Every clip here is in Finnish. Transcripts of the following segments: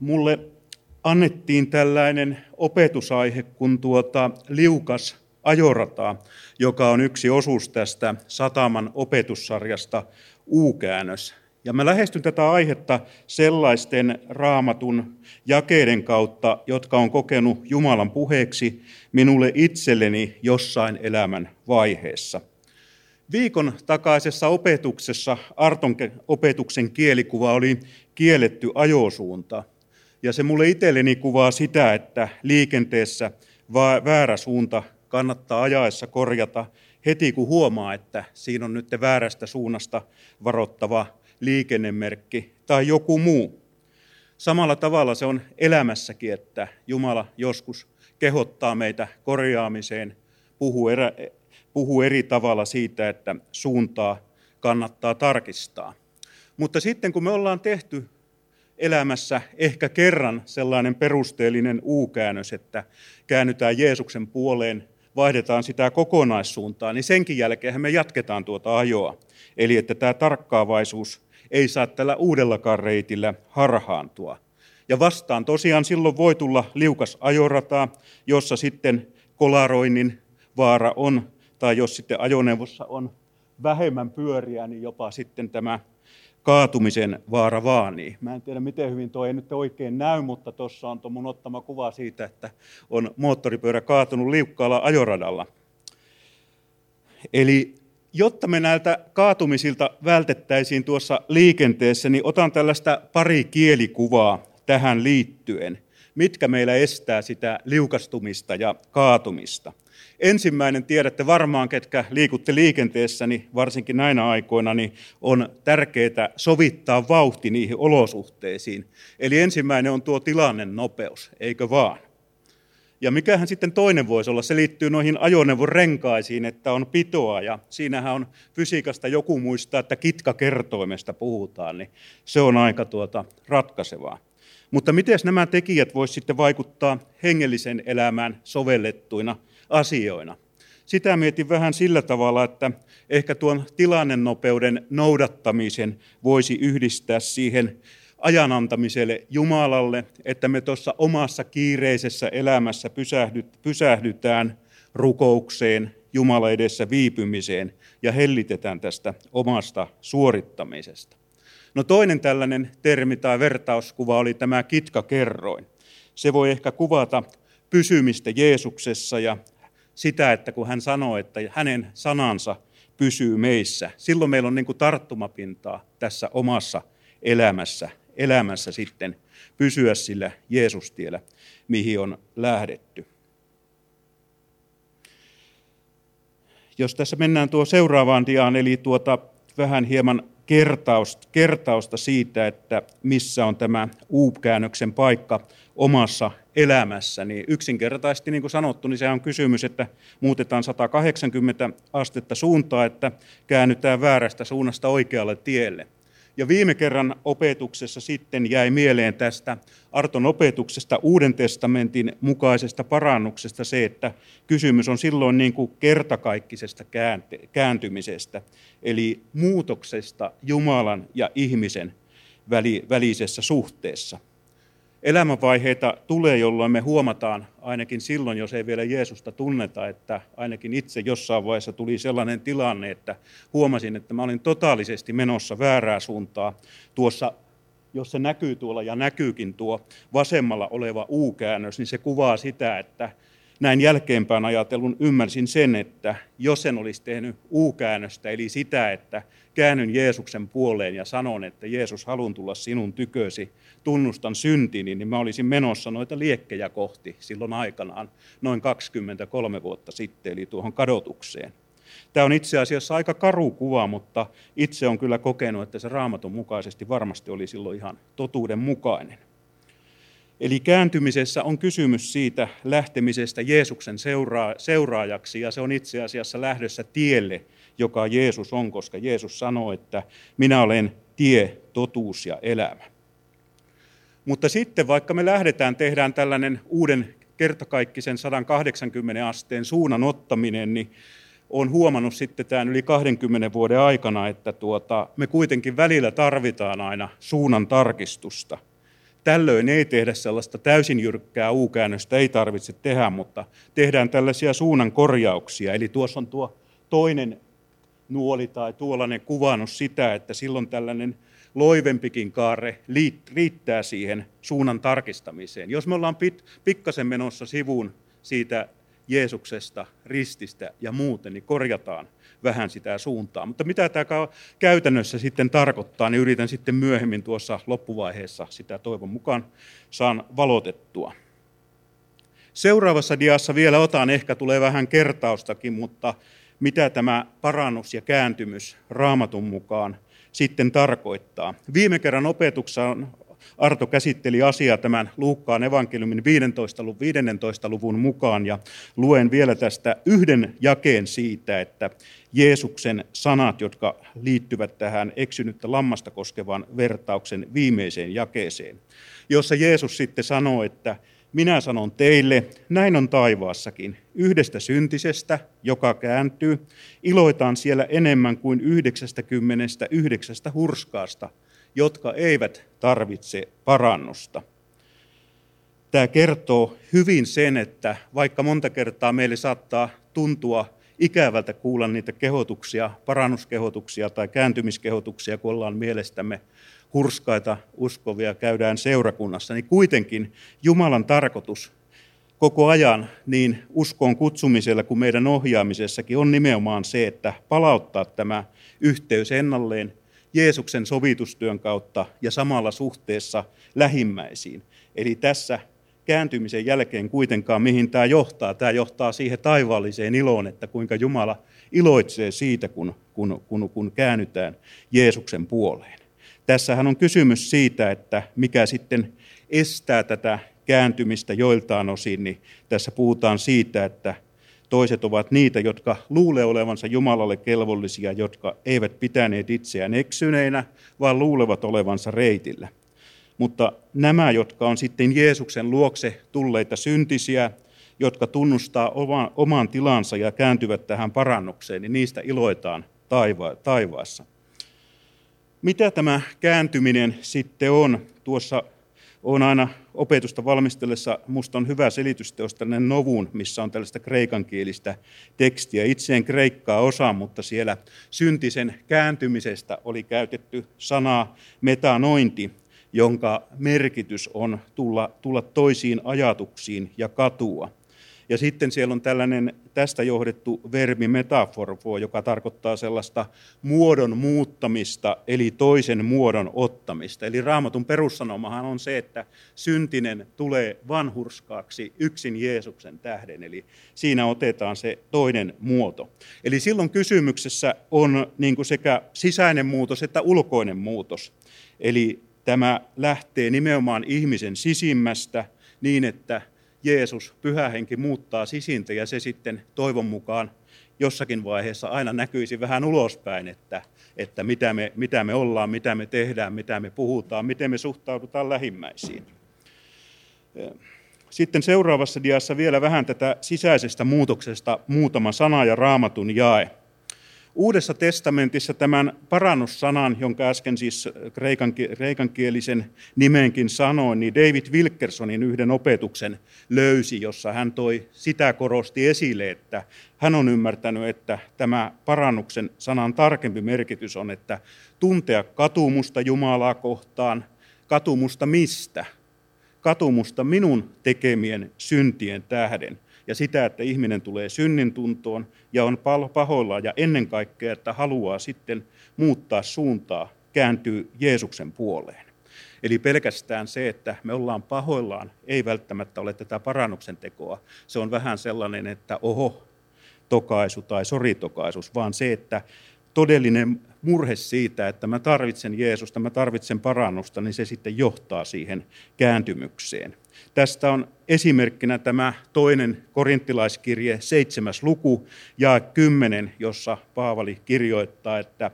Mulle annettiin tällainen opetusaihe kuin Liukas ajorata, joka on yksi osuus tästä Sataman opetussarjasta U-käännös. Ja mä lähestyn tätä aihetta sellaisten raamatun jakeiden kautta, jotka on kokenut Jumalan puheeksi minulle itselleni jossain elämän vaiheessa. Viikon takaisessa opetuksessa Arton opetuksen kielikuva oli kielletty ajosuunta. Ja se mulle itselleni kuvaa sitä, että liikenteessä väärä suunta kannattaa ajaessa korjata heti, kun huomaa, että siinä on nyt väärästä suunnasta varoittava liikennemerkki tai joku muu. Samalla tavalla se on elämässäkin, että Jumala joskus kehottaa meitä korjaamiseen, puhuu eri tavalla siitä, että suuntaa kannattaa tarkistaa. Mutta sitten kun me ollaan tehty elämässä ehkä kerran sellainen perusteellinen U-käännös, että käännytään Jeesuksen puoleen, vaihdetaan sitä kokonaissuuntaa, niin senkin jälkeen me jatketaan tuota ajoa. Eli että tämä tarkkaavaisuus ei saa tällä uudellakaan reitillä harhaantua. Ja vastaan tosiaan silloin voi tulla liukas ajorataa, jossa sitten kolaroinnin vaara on, tai jos sitten ajoneuvossa on vähemmän pyöriä, niin jopa sitten tämä kaatumisen vaara vaanii. Mä en tiedä, miten hyvin tuo ei nyt oikein näy, mutta tuossa on tuo mun ottama kuva siitä, että on moottoripyörä kaatunut liukkaalla ajoradalla. Eli jotta me näiltä kaatumisilta vältettäisiin tuossa liikenteessä, niin otan tällaista pari kielikuvaa tähän liittyen, mitkä meillä estää sitä liukastumista ja kaatumista. Ensimmäinen, tiedätte varmaan, ketkä liikutte liikenteessä, niin varsinkin näinä aikoina, niin on tärkeää sovittaa vauhti niihin olosuhteisiin. Eli ensimmäinen on tuo tilannenopeus, eikö vaan? Ja mikähän sitten toinen voisi olla, se liittyy noihin ajoneuvon renkaisiin, että on pitoa, ja siinähän on fysiikasta joku muistaa, että kitkakertoimesta puhutaan, niin se on aika ratkaisevaa. Mutta miten nämä tekijät voisivat sitten vaikuttaa hengelliseen elämään sovellettuina asioina? Sitä mietin vähän sillä tavalla, että ehkä tuon tilannenopeuden noudattamisen voisi yhdistää siihen ajanantamiselle Jumalalle, että me tuossa omassa kiireisessä elämässä pysähdytään rukoukseen, Jumalan edessä viipymiseen ja hellitetään tästä omasta suorittamisesta. No toinen tällainen termi tai vertauskuva oli tämä kitkakerroin. Se voi ehkä kuvata pysymistä Jeesuksessa ja sitä, että kun hän sanoo, että hänen sanansa pysyy meissä. Silloin meillä on niin kuin tarttumapintaa tässä omassa elämässä sitten pysyä sillä Jeesustiellä, mihin on lähdetty. Jos tässä mennään tuo seuraavaan diaan, eli vähän hieman kertausta siitä, että missä on tämä U-käännöksen paikka omassa elämässä, niin yksinkertaisesti, niin kuin sanottu, niin se on kysymys, että muutetaan 180 astetta suuntaa, että käännytään väärästä suunnasta oikealle tielle. Ja viime kerran opetuksessa sitten jäi mieleen tästä Arton opetuksesta Uuden testamentin mukaisesta parannuksesta se, että kysymys on silloin niin kuin kertakaikkisesta kääntymisestä, eli muutoksesta Jumalan ja ihmisen välisessä suhteessa. Elämänvaiheita tulee, jolloin me huomataan, ainakin silloin, jos ei vielä Jeesusta tunneta, että ainakin itse jossain vaiheessa tuli sellainen tilanne, että huomasin, että mä olin totaalisesti menossa väärää suuntaa. Tuossa, jos se näkyy tuolla ja näkyykin tuo vasemmalla oleva U-käännös, niin se kuvaa sitä, että näin jälkeenpäin ajatellun ymmärsin sen, että jos en olisi tehnyt U-käännöstä, eli sitä, että käännyn Jeesuksen puoleen ja sanon, että Jeesus, haluan tulla sinun tykösi, tunnustan syntini, niin mä olisin menossa noita liekkejä kohti silloin aikanaan noin 23 vuotta sitten, eli tuohon kadotukseen. Tämä on itse asiassa aika karu kuva, mutta itse olen kyllä kokenut, että se Raamatun mukaisesti varmasti oli silloin ihan totuudenmukainen. Eli kääntymisessä on kysymys siitä lähtemisestä Jeesuksen seuraajaksi, ja se on itse asiassa lähdössä tielle, joka Jeesus on, koska Jeesus sanoo, että minä olen tie, totuus ja elämä. Mutta sitten vaikka me tehdään tällainen uuden kertakaikkisen 180 asteen suunnan ottaminen, niin olen huomannut sitten tämän yli 20 vuoden aikana, että me kuitenkin välillä tarvitaan aina suunnan tarkistusta. Tällöin ei tehdä sellaista täysin jyrkkää U-käännöstä, ei tarvitse tehdä, mutta tehdään tällaisia suunnan korjauksia. Eli tuossa on tuo toinen nuoli tai tuollainen kuvannut sitä, että silloin tällainen loivempikin kaarre riittää siihen suunnan tarkistamiseen. Jos me ollaan pikkasen menossa sivuun siitä Jeesuksesta, rististä ja muuten, niin korjataan vähän sitä suuntaa. Mutta mitä tämä käytännössä sitten tarkoittaa, niin yritän sitten myöhemmin tuossa loppuvaiheessa sitä toivon mukaan saan valotettua. Seuraavassa diassa vielä otan, ehkä tulee vähän kertaustakin, mutta mitä tämä parannus ja kääntymys Raamatun mukaan sitten tarkoittaa. Viime kerran opetuksessa Arto käsitteli asiaa tämän Luukkaan evankeliumin 15. luvun mukaan, ja luen vielä tästä yhden jakeen siitä, että Jeesuksen sanat, jotka liittyvät tähän eksynyttä lammasta koskevan vertauksen viimeiseen jakeeseen, jossa Jeesus sitten sanoo, että minä sanon teille, näin on taivaassakin, yhdestä syntisestä, joka kääntyy, iloitaan siellä enemmän kuin 99 hurskaasta, jotka eivät tarvitse parannusta. Tämä kertoo hyvin sen, että vaikka monta kertaa meille saattaa tuntua ikävältä kuulla niitä kehotuksia, parannuskehotuksia tai kääntymiskehotuksia, kun ollaan mielestämme hurskaita uskovia, käydään seurakunnassa, niin kuitenkin Jumalan tarkoitus koko ajan niin uskoon kutsumisella kuin meidän ohjaamisessakin on nimenomaan se, että palauttaa tämä yhteys ennalleen Jeesuksen sovitustyön kautta ja samalla suhteessa lähimmäisiin. Eli tässä kääntymisen jälkeen kuitenkaan, mihin tämä johtaa? Tämä johtaa siihen taivaalliseen iloon, että kuinka Jumala iloitsee siitä, kun käännytään Jeesuksen puoleen. Tässähän on kysymys siitä, että mikä sitten estää tätä kääntymistä joiltain osin, niin tässä puhutaan siitä, että toiset ovat niitä, jotka luulee olevansa Jumalalle kelvollisia, jotka eivät pitäneet itseään eksyneinä, vaan luulevat olevansa reitillä. Mutta nämä, jotka on sitten Jeesuksen luokse tulleita syntisiä, jotka tunnustaa oman tilansa ja kääntyvät tähän parannukseen, niin niistä iloitaan taivaassa. Mitä tämä kääntyminen sitten on? Tuossa on aina opetusta valmistellessa, minusta on hyvä selitysteosta tällainen novun, missä on tällaista kreikankielistä tekstiä. Itse en kreikkaa osaa, mutta siellä syntisen kääntymisestä oli käytetty sanaa metanointi, jonka merkitys on tulla toisiin ajatuksiin ja katua. Ja sitten siellä on tällainen tästä johdettu verbi metaforfo, joka tarkoittaa sellaista muodon muuttamista, eli toisen muodon ottamista. Eli Raamatun perussanomahan on se, että syntinen tulee vanhurskaaksi yksin Jeesuksen tähden, eli siinä otetaan se toinen muoto. Eli silloin kysymyksessä on niin kuin sekä sisäinen muutos että ulkoinen muutos. Eli tämä lähtee nimenomaan ihmisen sisimmästä niin, että Jeesus, Pyhä Henki, muuttaa sisintä, ja se sitten toivon mukaan jossakin vaiheessa aina näkyisi vähän ulospäin, että mitä me ollaan, mitä me tehdään, mitä me puhutaan, miten me suhtaudutaan lähimmäisiin. Sitten seuraavassa diassa vielä vähän tätä sisäisestä muutoksesta muutama sana ja Raamatun jae. Uudessa testamentissa tämän parannussanan, jonka äsken siis kreikankielisen nimenkin sanoin, niin David Wilkersonin yhden opetuksen löysi, jossa hän korosti esille, että hän on ymmärtänyt, että tämä parannuksen sanan tarkempi merkitys on, että tuntea katumusta Jumalaa kohtaan, katumusta mistä? Katumusta minun tekemien syntien tähden. Ja sitä, että ihminen tulee synnintuntoon ja on pahoillaan ja ennen kaikkea, että haluaa sitten muuttaa suuntaa, kääntyy Jeesuksen puoleen. Eli pelkästään se, että me ollaan pahoillaan, ei välttämättä ole tätä parannuksen tekoa. Se on vähän sellainen, että tokaisu tai soritokaisuus, vaan se, että todellinen murhe siitä, että mä tarvitsen Jeesusta, mä tarvitsen parannusta, niin se sitten johtaa siihen kääntymykseen. Tästä on esimerkkinä tämä toinen korinttilaiskirje, 7. luku, jae 10, jossa Paavali kirjoittaa, että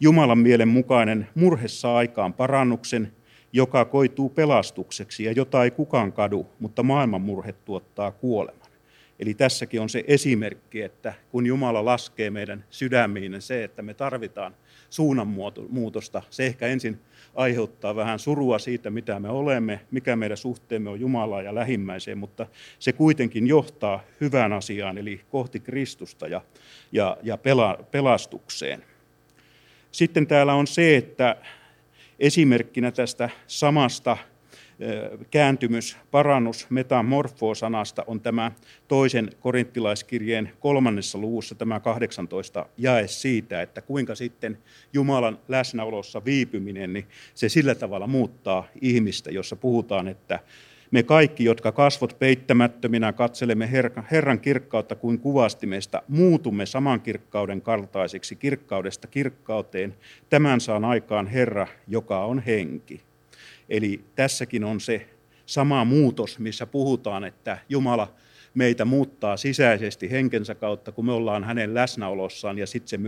Jumalan mielen mukainen murhe saa aikaan parannuksen, joka koituu pelastukseksi ja jota ei kukaan kadu, mutta maailman murhe tuottaa kuoleman. Eli tässäkin on se esimerkki, että kun Jumala laskee meidän sydämiin se, että me tarvitaan suunnanmuutosta. Se ehkä ensin aiheuttaa vähän surua siitä, mitä me olemme, mikä meidän suhteemme on Jumalaan ja lähimmäiseen, mutta se kuitenkin johtaa hyvään asiaan, eli kohti Kristusta ja pelastukseen. Sitten täällä on se, että esimerkkinä tästä samasta kääntymys, parannus, metamorfoosanasta on tämä toisen korinttilaiskirjeen 3. luvussa tämä 18 jae siitä, että kuinka sitten Jumalan läsnäolossa viipyminen, niin se sillä tavalla muuttaa ihmistä, jossa puhutaan, että me kaikki, jotka kasvot peittämättöminä katselemme Herran kirkkautta kuin kuvastimesta, muutumme saman kirkkauden kaltaisiksi kirkkaudesta kirkkauteen. Tämän saan aikaan Herra, joka on henki. Eli tässäkin on se sama muutos, missä puhutaan, että Jumala meitä muuttaa sisäisesti henkensä kautta, kun me ollaan hänen läsnäolossaan, ja sitten se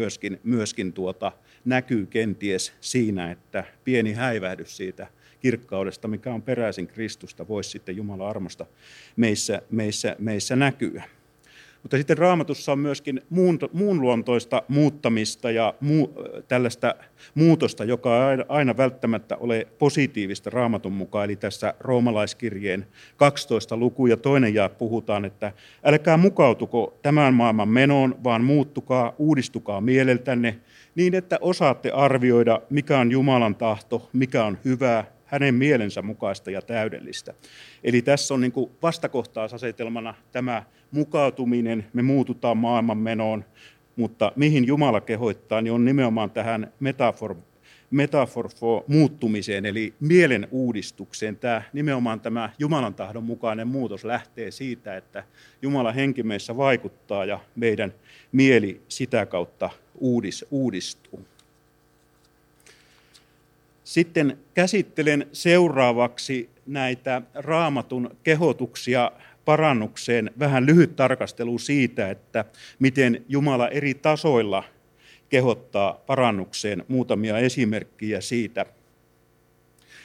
myöskin näkyy kenties siinä, että pieni häivähdys siitä kirkkaudesta, mikä on peräisin Kristusta, voisi sitten Jumalan armosta meissä näkyä. Mutta sitten Raamatussa on myöskin muunluontoista muuttamista ja tällaista muutosta, joka ei aina välttämättä ole positiivista Raamatun mukaan. Eli tässä roomalaiskirjeen 12 luku ja 2 jae puhutaan, että älkää mukautuko tämän maailman menoon, vaan muuttukaa, uudistukaa mieleltänne niin, että osaatte arvioida, mikä on Jumalan tahto, mikä on hyvää, hänen mielensä mukaista ja täydellistä. Eli tässä on niin kuin vastakohtaisasetelmana tämä mukautuminen, me muututaan maailman menoon, mutta mihin Jumala kehoittaa, niin on nimenomaan tähän muuttumiseen, eli mielen uudistukseen. Tämä, nimenomaan tämä Jumalan tahdon mukainen muutos lähtee siitä, että Jumalan henki meissä vaikuttaa ja meidän mieli sitä kautta uudistuu. Sitten käsittelen seuraavaksi näitä Raamatun kehotuksia parannukseen, vähän lyhyt tarkastelu siitä, että miten Jumala eri tasoilla kehottaa parannukseen, muutamia esimerkkejä siitä.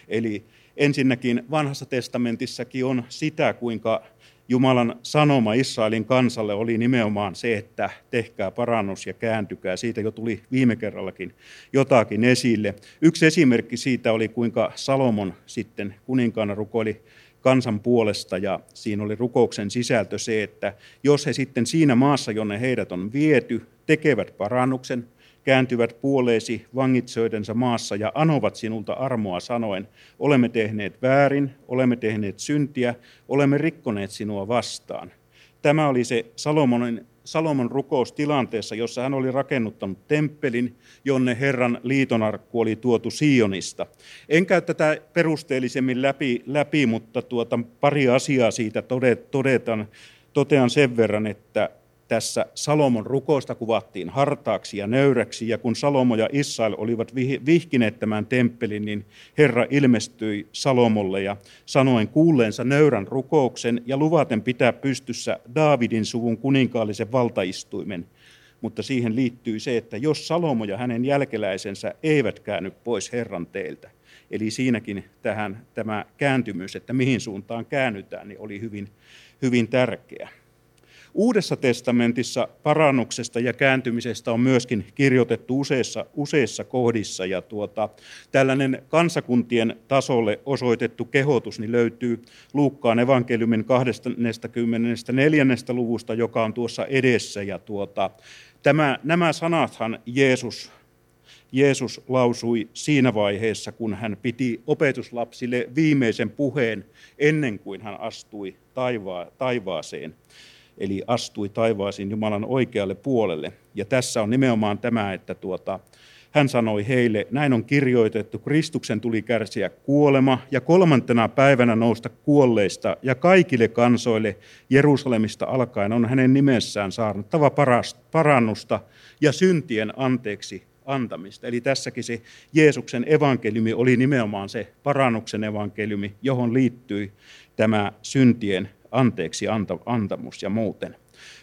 Eli ensinnäkin Vanhassa testamentissakin on sitä, kuinka Jumalan sanoma Israelin kansalle oli nimenomaan se, että tehkää parannus ja kääntykää. Siitä jo tuli viime kerrallakin jotakin esille. Yksi esimerkki siitä oli, kuinka Salomon sitten kuninkaana rukoili kansan puolesta, ja siinä oli rukouksen sisältö se, että jos he sitten siinä maassa, jonne heidät on viety, tekevät parannuksen, kääntyvät puoleesi vangitsoidensa maassa ja anovat sinulta armoa sanoen, olemme tehneet väärin, olemme tehneet syntiä, olemme rikkoneet sinua vastaan. Tämä oli se Salomon rukous tilanteessa, jossa hän oli rakennuttanut temppelin, jonne Herran liitonarkku oli tuotu Sionista. En käy tätä perusteellisemmin läpi, mutta pari asiaa siitä totean sen verran, että tässä Salomon rukoista kuvattiin hartaaksi ja nöyräksi, ja kun Salomo ja Israel olivat vihkineet tämän temppelin, niin Herra ilmestyi Salomolle ja sanoen kuulleensa nöyrän rukouksen ja luvaten pitää pystyssä Daavidin suvun kuninkaallisen valtaistuimen. Mutta siihen liittyy se, että jos Salomo ja hänen jälkeläisensä eivät käänny pois Herran teiltä, eli siinäkin tämä kääntymys, että mihin suuntaan käännytään, niin oli hyvin, hyvin tärkeä. Uudessa testamentissa parannuksesta ja kääntymisestä on myöskin kirjoitettu useissa kohdissa, ja tällainen kansakuntien tasolle osoitettu kehotus niin löytyy Luukkaan evankeliumin 24. luvusta, joka on tuossa edessä, ja nämä sanathan Jeesus lausui siinä vaiheessa, kun hän piti opetuslapsille viimeisen puheen ennen kuin hän astui taivaaseen. Eli astui taivaasiin Jumalan oikealle puolelle. Ja tässä on nimenomaan tämä, että hän sanoi heille, näin on kirjoitettu, Kristuksen tuli kärsiä kuolema ja 3. päivänä nousta kuolleista, ja kaikille kansoille Jerusalemista alkaen on hänen nimessään saarnattava parannusta ja syntien anteeksi antamista. Eli tässäkin se Jeesuksen evankeliumi oli nimenomaan se parannuksen evankeliumi, johon liittyi tämä syntien anteeksi antamus ja muuten.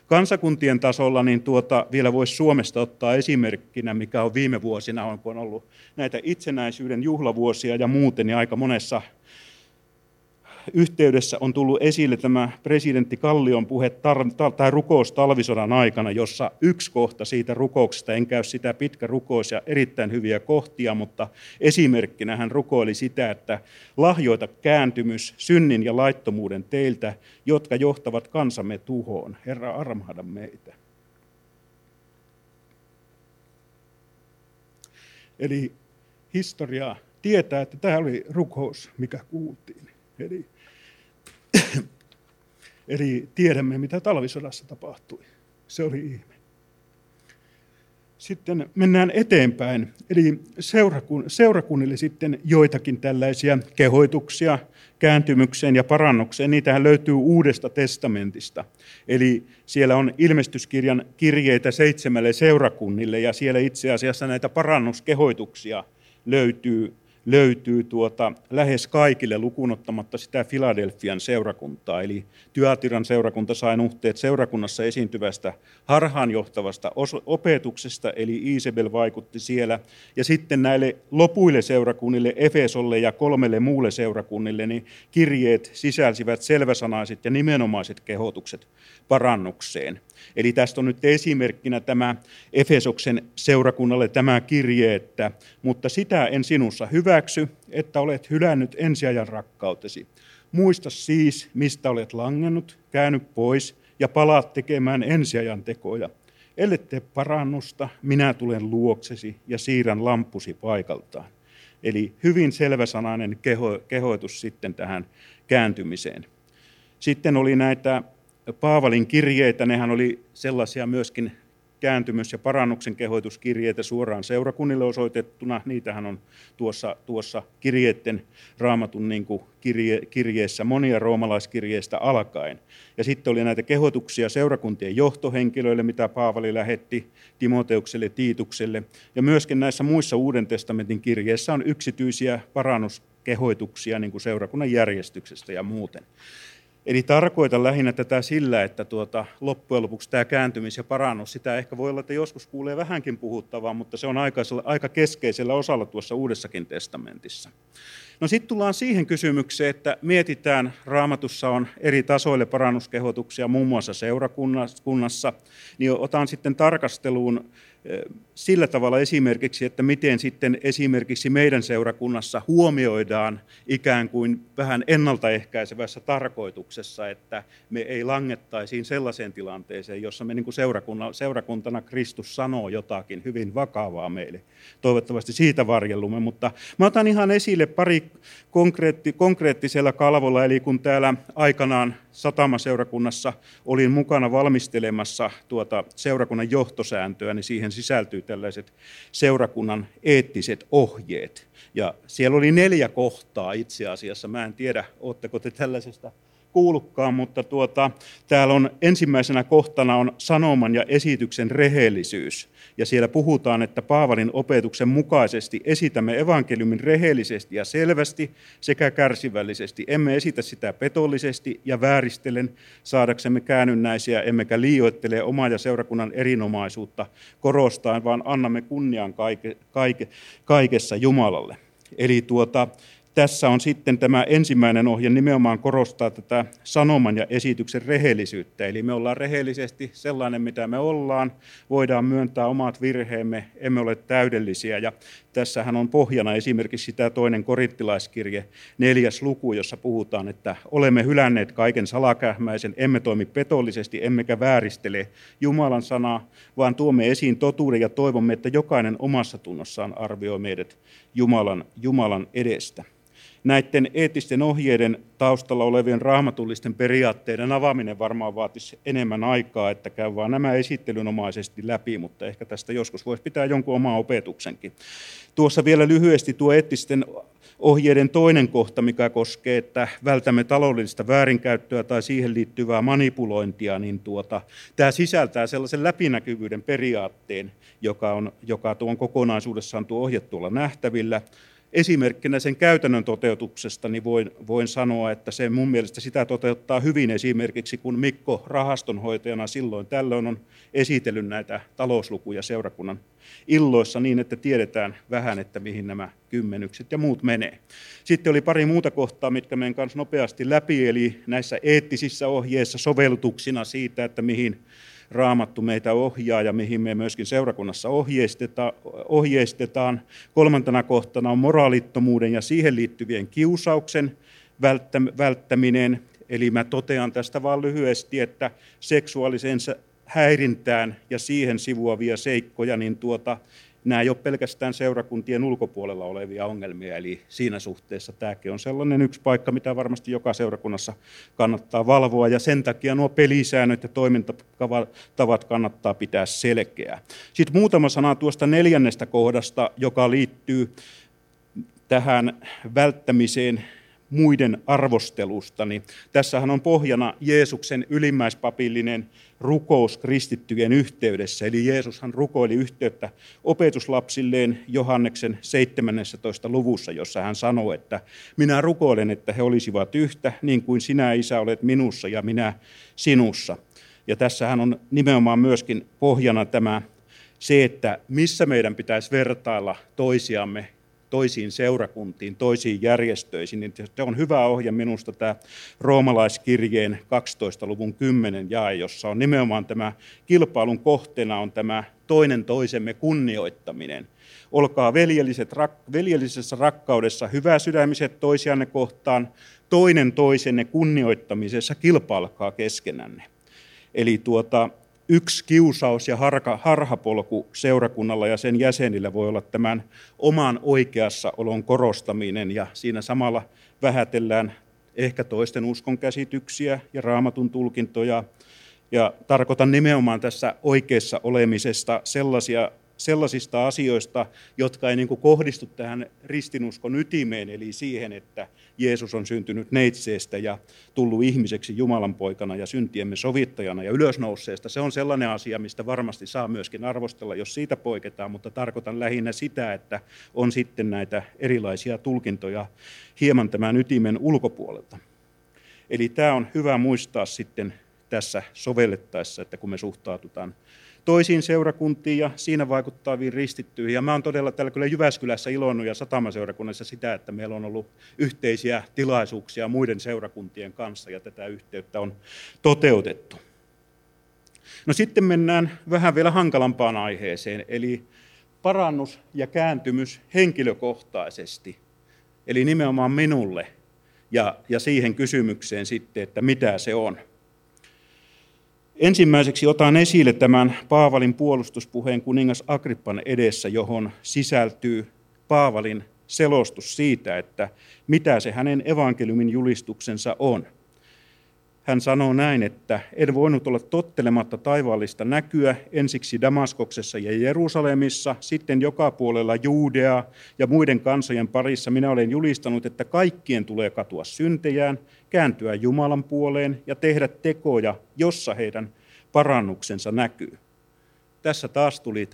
Kansakuntien tasolla niin vielä voisi Suomesta ottaa esimerkkinä, mikä on viime vuosina, kun on ollut näitä itsenäisyyden juhlavuosia ja muuten, niin aika monessa yhteydessä on tullut esille tämä presidentti Kallion puhe tai rukous talvisodan aikana, jossa yksi kohta siitä rukouksesta, en käy sitä pitkä rukous ja erittäin hyviä kohtia, mutta esimerkkinä hän rukoili sitä, että lahjoita kääntymys synnin ja laittomuuden teiltä, jotka johtavat kansamme tuhoon. Herra, armahda meitä. Eli historia tietää, että tämä oli rukous, mikä kuultiin. Eli tiedämme, mitä talvisodassa tapahtui. Se oli ihme. Sitten mennään eteenpäin. Eli seurakunnille sitten joitakin tällaisia kehoituksia kääntymykseen ja parannukseen. Niitähän löytyy Uudesta testamentista. Eli siellä on ilmestyskirjan kirjeitä 7 seurakunnille, ja siellä itse asiassa näitä parannuskehoituksia löytyy lähes kaikille lukuun ottamatta sitä Filadelfian seurakuntaa, eli Tyatiran seurakunta sai nuhteet seurakunnassa esiintyvästä harhaanjohtavasta opetuksesta, eli Iisabel vaikutti siellä, ja sitten näille lopuille seurakunnille, Efesolle ja 3 muulle seurakunnille, niin kirjeet sisälsivät selväsanaiset ja nimenomaiset kehotukset parannukseen. Eli tästä on nyt esimerkkinä tämä Efesoksen seurakunnalle tämä kirje, että mutta sitä en sinussa hyväksy, että olet hylännyt ensiajan rakkautesi. Muista siis, mistä olet langennut, käänny pois ja palaa tekemään ensiajan tekoja. Ellet tee parannusta, minä tulen luoksesi ja siirrän lampusi paikaltaan. Eli hyvin selväsanainen kehoitus sitten tähän kääntymiseen. Sitten oli näitä Paavalin kirjeitä, nehän oli sellaisia myöskin kääntymys- ja parannuksen kehoituskirjeitä suoraan seurakunnille osoitettuna. Niitähän on tuossa kirjeiden raamatun niin kuin kirjeessä, monia roomalaiskirjeistä alkaen. Ja sitten oli näitä kehotuksia seurakuntien johtohenkilöille, mitä Paavali lähetti Timoteukselle, Tiitukselle. Ja myöskin näissä muissa Uuden testamentin kirjeissä on yksityisiä parannuskehoituksia niin kuin seurakunnan järjestyksestä ja muuten. Eli tarkoitan lähinnä tätä sillä, että loppujen lopuksi tämä kääntymis ja parannus, sitä ehkä voi olla, että joskus kuulee vähänkin puhuttavaa, mutta se on aika keskeisellä osalla tuossa Uudessakin testamentissa. No sitten tullaan siihen kysymykseen, että mietitään, Raamatussa on eri tasoille parannuskehotuksia, muun muassa seurakunnassa, niin otan sitten tarkasteluun sillä tavalla esimerkiksi, että miten sitten esimerkiksi meidän seurakunnassa huomioidaan ikään kuin vähän ennaltaehkäisevässä tarkoituksessa, että me ei langettaisiin sellaiseen tilanteeseen, jossa me niin kuin seurakuntana Kristus sanoo jotakin hyvin vakavaa meille. Toivottavasti siitä varjellumme, mutta mä otan ihan esille pari konkreettisella kalvolla, eli kun täällä aikanaan Satama seurakunnassa olin mukana valmistelemassa seurakunnan johtosääntöä, niin siihen sisältyy tällaiset seurakunnan eettiset ohjeet. Ja siellä oli 4 kohtaa itse asiassa. Mä en tiedä, ootteko te tällaisesta kuullutkaan, mutta täällä on ensimmäisenä kohtana on sanoman ja esityksen rehellisyys. Ja siellä puhutaan, että Paavalin opetuksen mukaisesti esitämme evankeliumin rehellisesti ja selvästi sekä kärsivällisesti. Emme esitä sitä petollisesti ja vääristellen saadaksemme käännynnäisiä, emmekä liioittele omaa ja seurakunnan erinomaisuutta korostaen, vaan annamme kunnian kaikessa Jumalalle. Eli tässä on sitten tämä ensimmäinen ohje nimenomaan korostaa tätä sanoman ja esityksen rehellisyyttä. Eli me ollaan rehellisesti sellainen, mitä me ollaan. Voidaan myöntää omat virheemme, emme ole täydellisiä. Ja tässähän on pohjana esimerkiksi sitä 2 korinttilaiskirje 4 luku, jossa puhutaan, että olemme hylänneet kaiken salakähmäisen, emme toimi petollisesti, emmekä vääristele Jumalan sanaa, vaan tuomme esiin totuuden ja toivomme, että jokainen omassa tunnossaan arvioi meidät Jumalan edestä. Näiden eettisten ohjeiden taustalla olevien raamatullisten periaatteiden avaaminen varmaan vaatisi enemmän aikaa, että käy vaan nämä esittelynomaisesti läpi, mutta ehkä tästä joskus voisi pitää jonkun oman opetuksenkin. Tuossa vielä lyhyesti tuo eettisten ohjeiden 2 kohta, mikä koskee, että vältämme taloudellista väärinkäyttöä tai siihen liittyvää manipulointia, niin tämä sisältää sellaisen läpinäkyvyyden periaatteen, joka on kokonaisuudessaan tuo ohje tuolla nähtävillä. esimerkkinä sen käytännön toteutuksesta, niin voin sanoa, että se mun mielestä sitä toteuttaa hyvin esimerkiksi, kun Mikko rahastonhoitajana silloin tällöin on esitellyt näitä talouslukuja seurakunnan illoissa niin, että tiedetään vähän, että mihin nämä kymmenykset ja muut menee. Sitten oli pari muuta kohtaa, mitkä menen kanssa nopeasti läpi, eli näissä eettisissä ohjeissa sovellutuksina siitä, että mihin Raamattu meitä ohjaa ja mihin me myöskin seurakunnassa ohjeistetaan. Kolmantena kohtana on moraalittomuuden ja siihen liittyvien kiusauksen välttäminen. Eli mä totean tästä vaan lyhyesti, että seksuaaliseen häirintään ja siihen sivuavia seikkoja, niin nämä ei ole pelkästään seurakuntien ulkopuolella olevia ongelmia, eli siinä suhteessa tämäkin on sellainen yksi paikka, mitä varmasti joka seurakunnassa kannattaa valvoa, ja sen takia nuo pelisäännöt ja toimintatavat kannattaa pitää selkeää. Sitten muutama sana tuosta neljännestä kohdasta, joka liittyy tähän välttämiseen muiden arvostelusta. Niin tässähän on pohjana Jeesuksen ylimmäispapillinen rukous kristittyjen yhteydessä. Eli Jeesushan rukoili yhteyttä opetuslapsilleen Johanneksen 17. luvussa, jossa hän sanoi, että minä rukoilen, että he olisivat yhtä, niin kuin sinä, Isä, olet minussa ja minä sinussa. Ja tässähän on nimenomaan myöskin pohjana se, että missä meidän pitäisi vertailla toisiamme, toisiin seurakuntiin, toisiin järjestöihin. Se on hyvä ohje minusta tämä roomalaiskirjeen 12. luvun 10. jae, jossa on nimenomaan tämä kilpailun kohteena on tämä toinen toisemme kunnioittaminen. Olkaa veljellisessä rakkaudessa hyväsydämiset toisianne kohtaan, toinen toisenne kunnioittamisessa kilpailkaa keskenänne. Eli yksi kiusaus ja harhapolku seurakunnalla ja sen jäsenillä voi olla tämän oman oikeassa olon korostaminen, ja siinä samalla vähätellään ehkä toisten uskon käsityksiä ja Raamatun tulkintoja. Ja tarkoitan nimenomaan tässä oikeassa olemisesta sellaisista asioista, jotka ei kohdistu tähän ristinuskon ytimeen, eli siihen, että Jeesus on syntynyt neitseestä ja tullut ihmiseksi Jumalan poikana ja syntiemme sovittajana ja ylösnouseesta. Se on sellainen asia, mistä varmasti saa myöskin arvostella, jos siitä poiketaan, mutta tarkoitan lähinnä sitä, että on sitten näitä erilaisia tulkintoja hieman tämän ytimen ulkopuolelta. Eli tämä on hyvä muistaa sitten tässä sovellettaessa, että kun me suhtaudutaan toisiin seurakuntiin ja siinä vaikuttaviin ristittyihin. Ja mä oon todella täällä kyllä Jyväskylässä iloinnut ja Satama seurakunnassa sitä, että meillä on ollut yhteisiä tilaisuuksia muiden seurakuntien kanssa ja tätä yhteyttä on toteutettu. No sitten mennään vähän vielä hankalampaan aiheeseen, eli parannus ja kääntymys henkilökohtaisesti, eli nimenomaan minulle ja siihen kysymykseen sitten, että mitä se on. Ensimmäiseksi otan esille tämän Paavalin puolustuspuheen kuningas Agrippan edessä, johon sisältyy Paavalin selostus siitä, että mitä se hänen evankeliumin julistuksensa on. Hän sanoo näin, että en voinut olla tottelematta taivaallista näkyä ensiksi Damaskoksessa ja Jerusalemissa, sitten joka puolella Juudeaa ja muiden kansojen parissa minä olen julistanut, että kaikkien tulee katua syntejään, kääntyä Jumalan puoleen ja tehdä tekoja, jossa heidän parannuksensa näkyy. Tässä taas tuli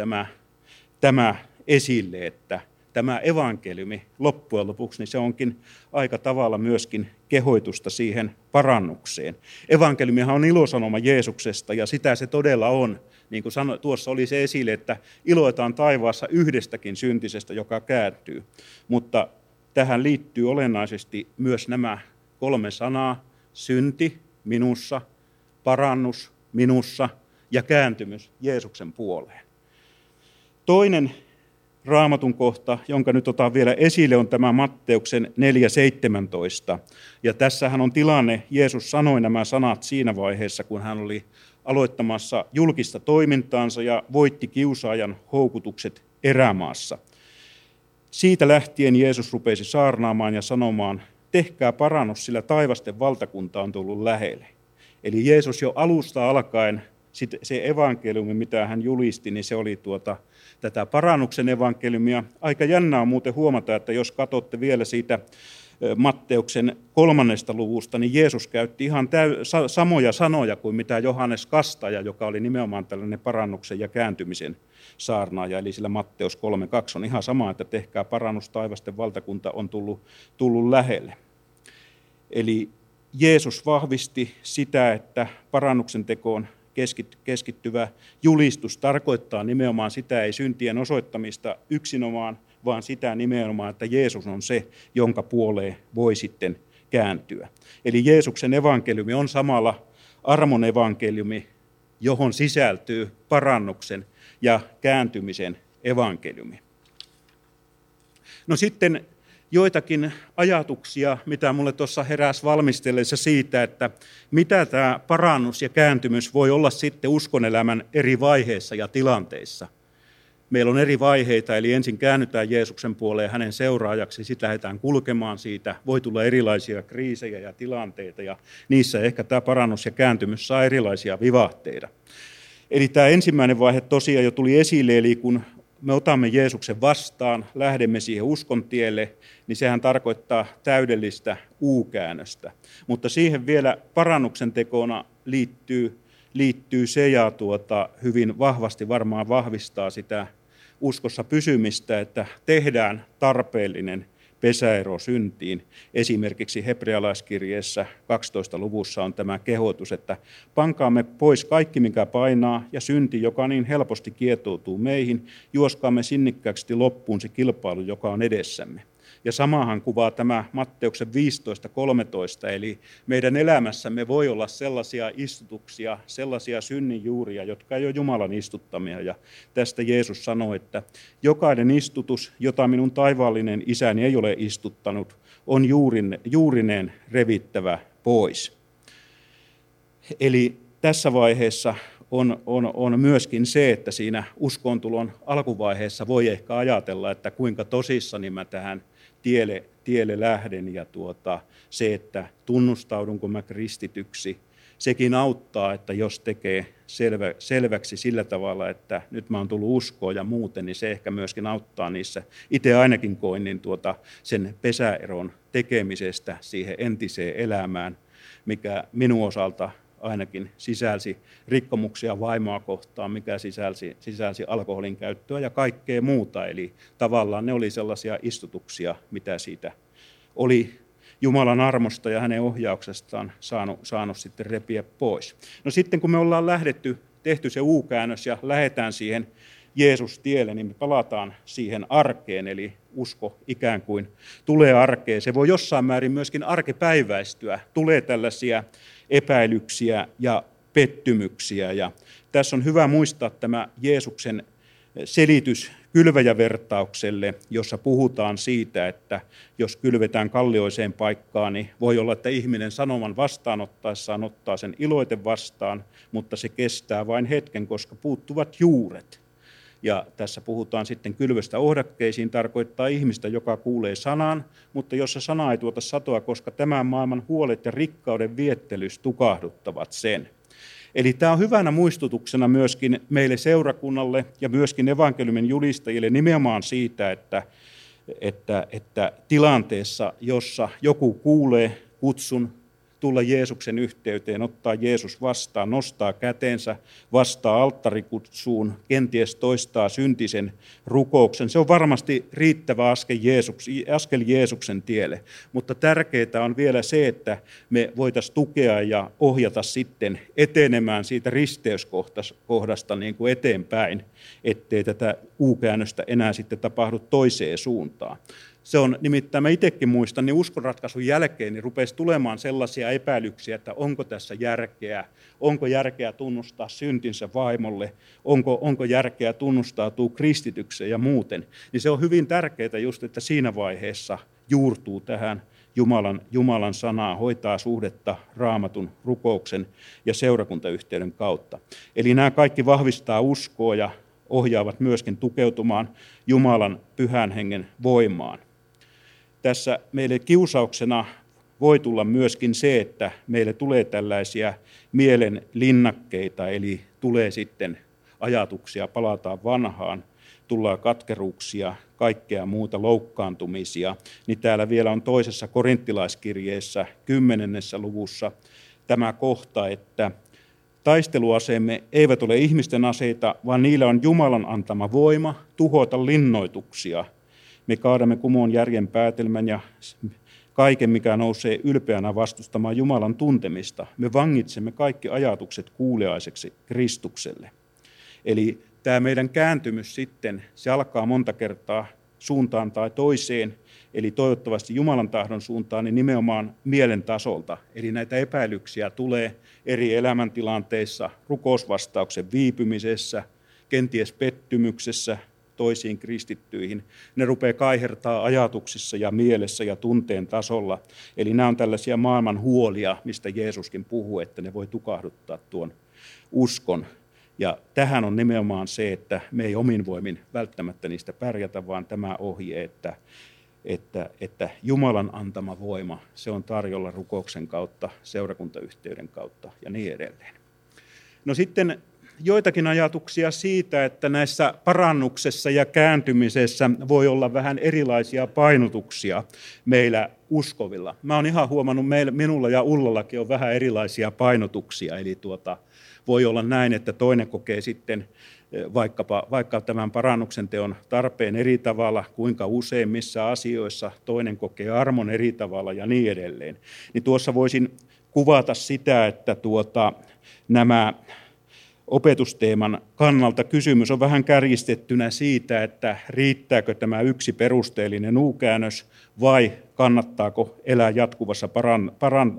tämä esille, että tämä evankeliumi loppujen lopuksi, niin se onkin aika tavalla myöskin kehoitusta siihen parannukseen. Evankeliumihan on ilosanoma Jeesuksesta, ja sitä se todella on. Niin kuin sanoin, tuossa oli se esille, että iloitaan taivaassa yhdestäkin syntisestä, joka kääntyy. Mutta tähän liittyy olennaisesti myös nämä kolme sanaa, synti minussa, parannus minussa ja kääntymys Jeesuksen puoleen. Toinen Raamatun kohta, jonka nyt otan vielä esille, on tämä Matteuksen 4.17. Ja tässähän on tilanne, Jeesus sanoi nämä sanat siinä vaiheessa, kun hän oli aloittamassa julkista toimintaansa ja voitti kiusaajan houkutukset erämaassa. Siitä lähtien Jeesus rupesi saarnaamaan ja sanomaan, tehkää parannus, sillä taivasten valtakunta on tullut lähelle. Eli Jeesus jo alusta alkaen, se evankeliumi, mitä hän julisti, niin se oli tätä parannuksen evankeliumia. Aika jännää on muuten huomata, että jos katsotte vielä siitä Matteuksen 3. luvusta, niin Jeesus käytti ihan samoja sanoja kuin mitä Johannes Kastaja, joka oli nimenomaan tällainen parannuksen ja kääntymisen saarnaaja, eli sillä Matteus 3:2 on ihan sama, että tehkää parannus, taivasten valtakunta on tullut lähelle. Eli Jeesus vahvisti sitä, että parannuksen tekoon keskittyvä julistus tarkoittaa nimenomaan sitä, ei syntien osoittamista yksinomaan, vaan sitä nimenomaan, että Jeesus on se, jonka puoleen voi sitten kääntyä. Eli Jeesuksen evankeliumi on samalla armon evankeliumi, johon sisältyy parannuksen ja kääntymisen evankeliumi. No sitten joitakin ajatuksia, mitä minulle tuossa heräsi valmistellessa siitä, että mitä tämä parannus ja kääntymys voi olla sitten uskonelämän eri vaiheissa ja tilanteissa. Meillä on eri vaiheita, eli ensin käännytään Jeesuksen puoleen hänen seuraajaksi, sitten lähdetään kulkemaan siitä. Voi tulla erilaisia kriisejä ja tilanteita, ja niissä ehkä tämä parannus ja kääntymys saa erilaisia vivahteita. Eli tämä ensimmäinen vaihe tosiaan jo tuli esille, eli kun me otamme Jeesuksen vastaan, lähdemme siihen uskontielle, niin sehän tarkoittaa täydellistä U-käännöstä. Mutta siihen vielä parannuksen tekona liittyy se, ja hyvin vahvasti varmaan vahvistaa sitä uskossa pysymistä, että tehdään tarpeellinen pesäero syntiin. Esimerkiksi hebrealaiskirjeessä 12. luvussa on tämä kehotus, että pankaamme pois kaikki, mikä painaa, ja synti, joka niin helposti kietoutuu meihin, juoskaamme sinnikkäästi loppuun se kilpailu, joka on edessämme. Ja samahan kuvaa tämä Matteuksen 15:13, eli meidän elämässämme voi olla sellaisia istutuksia, sellaisia synninjuuria, jotka ei ole Jumalan istuttamia. Ja tästä Jeesus sanoi, että jokainen istutus, jota minun taivaallinen isäni ei ole istuttanut, on juurineen revittävä pois. Eli tässä vaiheessa on myöskin se, että siinä uskoontulon alkuvaiheessa voi ehkä ajatella, että kuinka tosissani mä tähän tielle lähden, ja se, että tunnustaudunko mä kristityksi, sekin auttaa, että jos tekee selväksi sillä tavalla, että nyt mä oon tullut uskoon ja muuten, niin se ehkä myöskin auttaa niissä. Itse ainakin koin niin sen pesäeron tekemisestä siihen entiseen elämään, mikä minun osalta ainakin sisälsi rikkomuksia vaimoa kohtaan, mikä sisälsi alkoholin käyttöä ja kaikkea muuta. Eli tavallaan ne oli sellaisia istutuksia, mitä siitä oli Jumalan armosta ja hänen ohjauksestaan saanut sitten repiä pois. No sitten kun me ollaan tehty se U-käännös ja lähdetään siihen Jeesus-tielle, niin me palataan siihen arkeen, eli usko ikään kuin tulee arkeen. Se voi jossain määrin myöskin arkipäiväistyä, tulee tällaisia epäilyksiä ja pettymyksiä. Ja tässä on hyvä muistaa tämä Jeesuksen selitys kylväjävertaukselle, jossa puhutaan siitä, että jos kylvetään kallioiseen paikkaan, niin voi olla, että ihminen sanoman vastaanottaessaan ottaa sen iloiten vastaan, mutta se kestää vain hetken, koska puuttuvat juuret. Ja tässä puhutaan sitten kylvöstä ohdakkeisiin, tarkoittaa ihmistä, joka kuulee sanan, mutta jos se sana ei tuota satoa, koska tämän maailman huolet ja rikkauden viettelys tukahduttavat sen. Eli tämä on hyvänä muistutuksena myöskin meille seurakunnalle ja myöskin evankeliumin julistajille nimenomaan siitä, että tilanteessa, jossa joku kuulee kutsun tulla Jeesuksen yhteyteen, ottaa Jeesus vastaan, nostaa käteensä, vastaa alttarikutsuun, kenties toistaa syntisen rukouksen. Se on varmasti riittävä askel Jeesuksen tielle, mutta tärkeää on vielä se, että me voitaisiin tukea ja ohjata sitten etenemään siitä risteyskohdasta niin kuin eteenpäin, ettei tätä U-käännöstä enää sitten tapahdu toiseen suuntaan. Se on nimittäin, mä itsekin muistan, niin uskonratkaisun jälkeen niin rupesi tulemaan sellaisia epäilyksiä, että onko tässä järkeä, onko järkeä tunnustaa syntinsä vaimolle, onko järkeä tunnustautua kristitykseen ja muuten. Niin se on hyvin tärkeää just, että siinä vaiheessa juurtuu tähän Jumalan sanaa, hoitaa suhdetta Raamatun, rukouksen ja seurakuntayhteyden kautta. Eli nämä kaikki vahvistaa uskoa ja ohjaavat myöskin tukeutumaan Jumalan pyhän hengen voimaan. Tässä meille kiusauksena voi tulla myöskin se, että meille tulee tällaisia mielen linnakkeita, eli tulee sitten ajatuksia, palataan vanhaan, tullaa katkeruuksia, kaikkea muuta, loukkaantumisia, niin täällä vielä on toisessa korinttilaiskirjeessä 10. luvussa tämä kohta, että taisteluaseemme eivät ole ihmisten aseita, vaan niillä on Jumalan antama voima tuhota linnoituksia. Me kaadamme kumoon järjen päätelmän ja kaiken, mikä nousee ylpeänä vastustamaan Jumalan tuntemista. Me vangitsemme kaikki ajatukset kuuliaiseksi Kristukselle. Eli tämä meidän kääntymys sitten, se alkaa monta kertaa suuntaan tai toiseen, eli toivottavasti Jumalan tahdon suuntaan, niin nimenomaan mielen tasolta. Eli näitä epäilyksiä tulee eri elämäntilanteissa, rukousvastauksen viipymisessä, kenties pettymyksessä toisiin kristittyihin. Ne rupeaa kaihertaa ajatuksissa ja mielessä ja tunteen tasolla. Eli nämä on tällaisia maailman huolia, mistä Jeesuskin puhuu, että ne voi tukahduttaa tuon uskon. Ja tähän on nimenomaan se, että me ei omin voimin välttämättä niistä pärjätä, vaan tämä ohje, että Jumalan antama voima, se on tarjolla rukouksen kautta, seurakuntayhteyden kautta ja niin edelleen. No sitten joitakin ajatuksia siitä, että näissä parannuksessa ja kääntymisessä voi olla vähän erilaisia painotuksia meillä uskovilla. Mä oon ihan huomannut, minulla ja Ullallakin on vähän erilaisia painotuksia, eli voi olla näin, että toinen kokee sitten vaikka tämän parannuksen teon tarpeen eri tavalla, kuinka usein, missä asioissa, toinen kokee armon eri tavalla ja niin edelleen. Niin tuossa voisin kuvata sitä, että nämä opetusteeman kannalta kysymys on vähän kärjistettynä siitä, että riittääkö tämä yksi perusteellinen U-käännös vai kannattaako elää jatkuvassa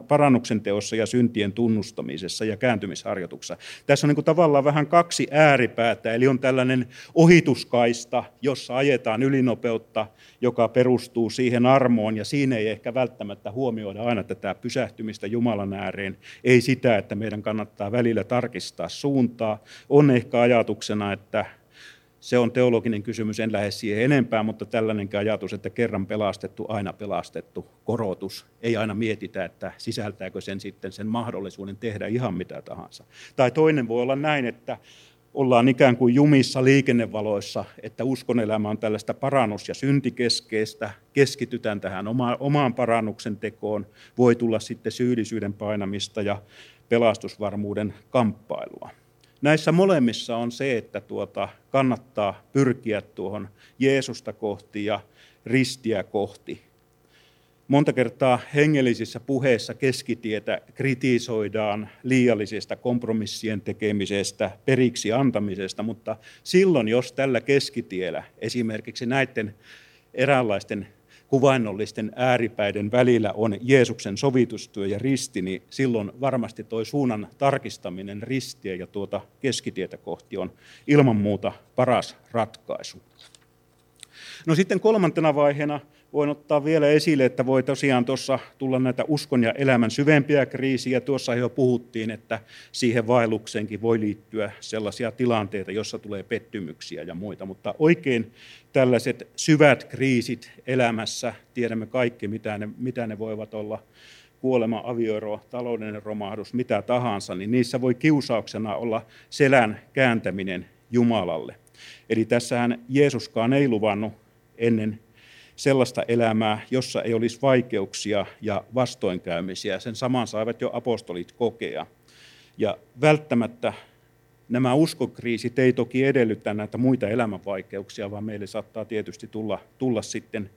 parannuksen teossa ja syntien tunnustamisessa ja kääntymisharjoituksessa. Tässä on niin kuin tavallaan vähän kaksi ääripäätä, eli on tällainen ohituskaista, jossa ajetaan ylinopeutta, joka perustuu siihen armoon, ja siinä ei ehkä välttämättä huomioida aina tätä pysähtymistä Jumalan ääreen, ei sitä, että meidän kannattaa välillä tarkistaa suuntaa. On ehkä ajatuksena, että se on teologinen kysymys, en lähde siihen enempää, mutta tällainenkin ajatus, että kerran pelastettu, aina pelastettu korotus. Ei aina mietitä, että sisältääkö sen sitten sen mahdollisuuden tehdä ihan mitä tahansa. Tai toinen voi olla näin, että ollaan ikään kuin jumissa liikennevaloissa, että uskonelämä on tällaista parannus- ja syntikeskeistä, keskitytään tähän omaan parannuksen tekoon, voi tulla sitten syyllisyyden painamista ja pelastusvarmuuden kamppailua. Näissä molemmissa on se, että kannattaa pyrkiä tuohon Jeesusta kohti ja ristiä kohti. Monta kertaa hengellisissä puheissa keskitietä kritisoidaan liiallisesta kompromissien tekemisestä, periksi antamisesta, mutta silloin, jos tällä keskitiellä esimerkiksi näiden eräänlaisten kuvainnollisten ääripäiden välillä on Jeesuksen sovitustyö ja risti, niin silloin varmasti tuo suunnan tarkistaminen ristiä ja keskitietä kohti on ilman muuta paras ratkaisu. No sitten kolmantena vaiheena voin ottaa vielä esille, että voi tosiaan tuossa tulla näitä uskon ja elämän syvempiä kriisiä. Tuossa jo puhuttiin, että siihen vaellukseenkin voi liittyä sellaisia tilanteita, joissa tulee pettymyksiä ja muita. Mutta oikein tällaiset syvät kriisit elämässä, tiedämme kaikki, mitä ne voivat olla. Kuolema, avioero, taloudellinen romahdus, mitä tahansa, niin niissä voi kiusauksena olla selän kääntäminen Jumalalle. Eli tässähän Jeesuskaan ei luvannut ennen sellaista elämää, jossa ei olisi vaikeuksia ja vastoinkäymisiä. Sen saman saivat jo apostolit kokea. Ja välttämättä nämä uskokriisit ei toki edellytä näitä muita elämänvaikeuksia, vaan meille saattaa tietysti tulla sitten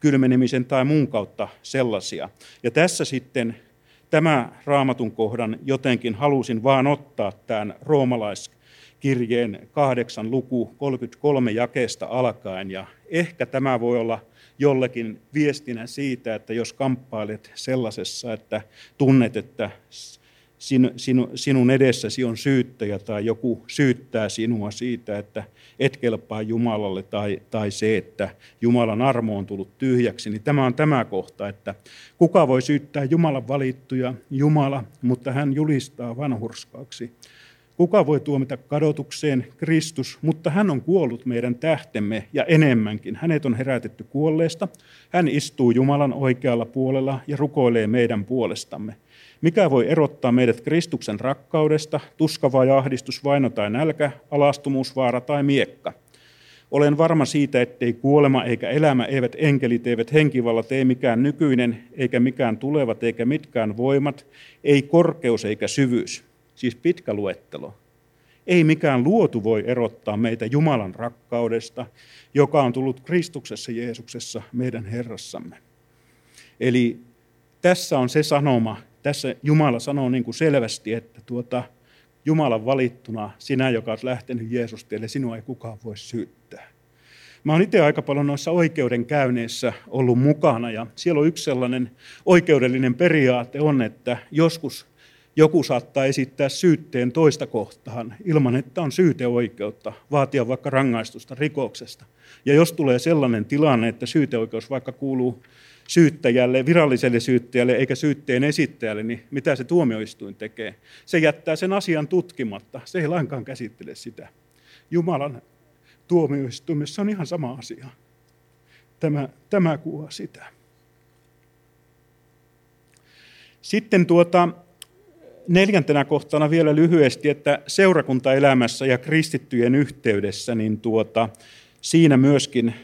kylmenemisen tai muun kautta sellaisia. Ja tässä sitten tämä raamatun kohdan jotenkin halusin vaan ottaa tämän roomalaiskirjeen 8 luku 33 jakeesta alkaen. Ja ehkä tämä voi olla jollekin viestinä siitä, että jos kamppailet sellaisessa, että tunnet, että sinun edessäsi on syyttäjä tai joku syyttää sinua siitä, että et kelpaa Jumalalle tai se, että Jumalan armo on tullut tyhjäksi, niin tämä on tämä kohta, että kuka voi syyttää Jumalan valittuja, Jumala, mutta hän julistaa vanhurskaaksi. Kuka voi tuomita kadotukseen? Kristus, mutta hän on kuollut meidän tähtemme ja enemmänkin. Hänet on herätetty kuolleesta. Hän istuu Jumalan oikealla puolella ja rukoilee meidän puolestamme. Mikä voi erottaa meidät Kristuksen rakkaudesta? Tuska vai ahdistus, vaino tai nälkä, alastumusvaara tai miekka? Olen varma siitä, ettei kuolema eikä elämä, eivät enkelit, eivät henkivallat, ei mikään nykyinen, eikä mikään tulevat, eikä mitkään voimat, ei korkeus eikä syvyys. Siis pitkä luettelo. Ei mikään luotu voi erottaa meitä Jumalan rakkaudesta, joka on tullut Kristuksessa Jeesuksessa meidän Herrassamme. Eli tässä on se sanoma, tässä Jumala sanoo niin kuin selvästi, että Jumalan valittuna, sinä, joka olet lähtenyt Jeesus teille, sinua ei kukaan voi syyttää. Mä oon itse aika paljon noissa oikeudenkäynneissä ollut mukana, ja siellä on yksi sellainen oikeudellinen periaate on, että joskus joku saattaa esittää syytteen toista kohtaan ilman, että on syyteoikeutta vaatia vaikka rangaistusta rikoksesta. Ja jos tulee sellainen tilanne, että syyteoikeus vaikka kuuluu syyttäjälle, viralliselle syyttäjälle eikä syytteen esittäjälle, niin mitä se tuomioistuin tekee? Se jättää sen asian tutkimatta. Se ei lainkaan käsittele sitä. Jumalan tuomioistuimessa on ihan sama asia. Tämä kuvaa sitä. Sitten 4. kohtana vielä lyhyesti, että seurakuntaelämässä ja kristittyjen yhteydessä, niin siinä myöskin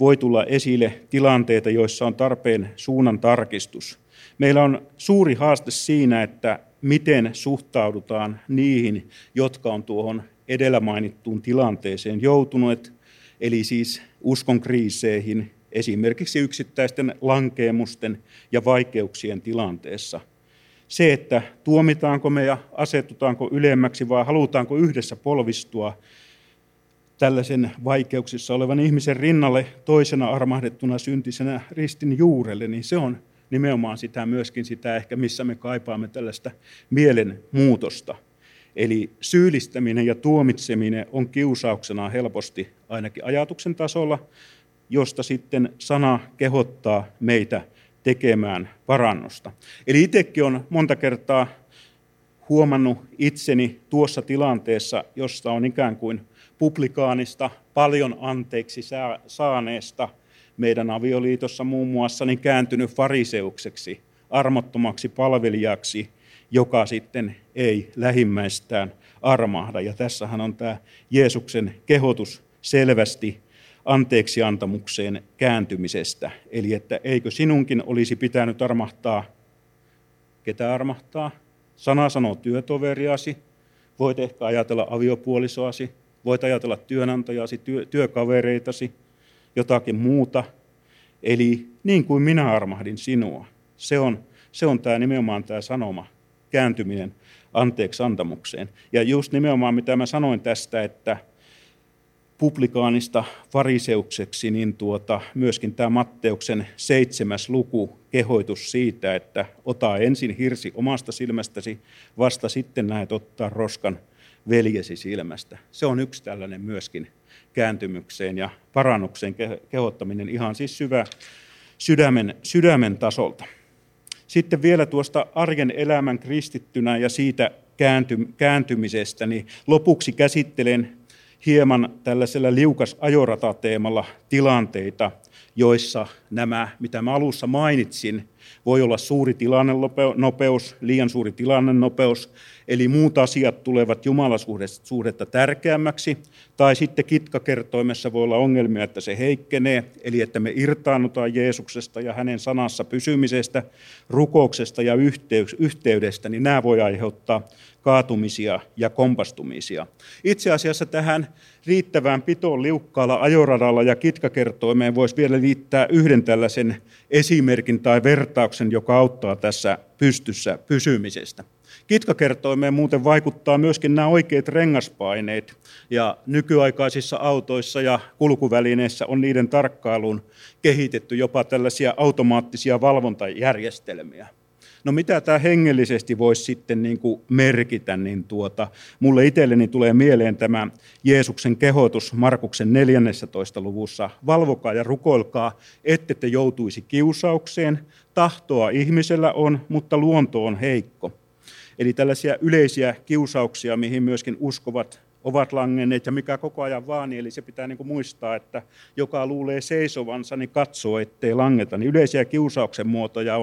voi tulla esille tilanteita, joissa on tarpeen suunnan tarkistus. Meillä on suuri haaste siinä, että miten suhtaudutaan niihin, jotka on tuohon edellä mainittuun tilanteeseen joutuneet, eli siis uskonkriiseihin, esimerkiksi yksittäisten lankeemusten ja vaikeuksien tilanteessa. Se, että tuomitaanko me ja asetutaanko ylemmäksi vai halutaanko yhdessä polvistua tällaisen vaikeuksissa olevan ihmisen rinnalle toisena armahdettuna syntisenä ristin juurelle, niin se on nimenomaan myöskin sitä ehkä, missä me kaipaamme tällaista mielenmuutosta. Eli syyllistäminen ja tuomitseminen on kiusauksena helposti ainakin ajatuksen tasolla, josta sitten sana kehottaa meitä tekemään parannusta. Eli itsekin on monta kertaa huomannut itseni tuossa tilanteessa, jossa on ikään kuin publikaanista, paljon anteeksi saaneesta meidän avioliitossa muun muassa, niin kääntynyt fariseukseksi, armottomaksi palvelijaksi, joka sitten ei lähimmäistään armahda. Ja tässähän on tämä Jeesuksen kehotus selvästi anteeksiantamukseen kääntymisestä. Eli että eikö sinunkin olisi pitänyt armahtaa, ketä armahtaa? Sana sanoo työtoveriasi, voit ehkä ajatella aviopuolisoasi, voit ajatella työnantajasi, työkavereitasi, jotakin muuta. Eli niin kuin minä armahdin sinua. Se on tämä nimenomaan tämä sanoma, kääntyminen anteeksiantamukseen. Ja just nimenomaan mitä mä sanoin tästä, että publikaanista fariseukseksi, niin myöskin tämä Matteuksen 7. luku kehoitus siitä, että ota ensin hirsi omasta silmästäsi, vasta sitten näet ottaa roskan veljesi silmästä. Se on yksi tällainen myöskin kääntymykseen ja parannukseen kehottaminen ihan siis syvä sydämen tasolta. Sitten vielä tuosta arjen elämän kristittynä ja siitä kääntymisestä, niin lopuksi käsittelen hieman tällaisella Liukas ajorata-teemalla tilanteita, joissa nämä, mitä mä alussa mainitsin, voi olla suuri tilannenopeus, liian suuri tilannenopeus, eli muut asiat tulevat jumalasuhdetta tärkeämmäksi, tai sitten kitkakertoimessa voi olla ongelmia, että se heikkenee, eli että me irtaannutaan Jeesuksesta ja hänen sanassa pysymisestä, rukouksesta ja yhteydestä, niin nämä voi aiheuttaa kaatumisia ja kompastumisia. Itse asiassa tähän riittävään pitoon liukkaalla ajoradalla ja kitkakertoimeen voisi vielä liittää yhden tällaisen esimerkin tai vertauksen, joka auttaa tässä pystyssä pysymisestä. Kitkakertoimeen muuten vaikuttaa myöskin nämä oikeat rengaspaineet, ja nykyaikaisissa autoissa ja kulkuvälineissä on niiden tarkkailuun kehitetty jopa tällaisia automaattisia valvontajärjestelmiä. No mitä tämä hengellisesti voisi sitten niin kuin merkitä, niin mulle itselleni tulee mieleen tämä Jeesuksen kehotus Markuksen 14. luvussa. Valvokaa ja rukoilkaa, ette te joutuisi kiusaukseen. Tahtoa ihmisellä on, mutta luonto on heikko. Eli tällaisia yleisiä kiusauksia, mihin myöskin uskovat ovat langenneet ja mikä koko ajan vaani, eli se pitää niin kuin muistaa, että joka luulee seisovansa, niin katsoo, ettei langeta. Niin yleisiä kiusauksen muotoja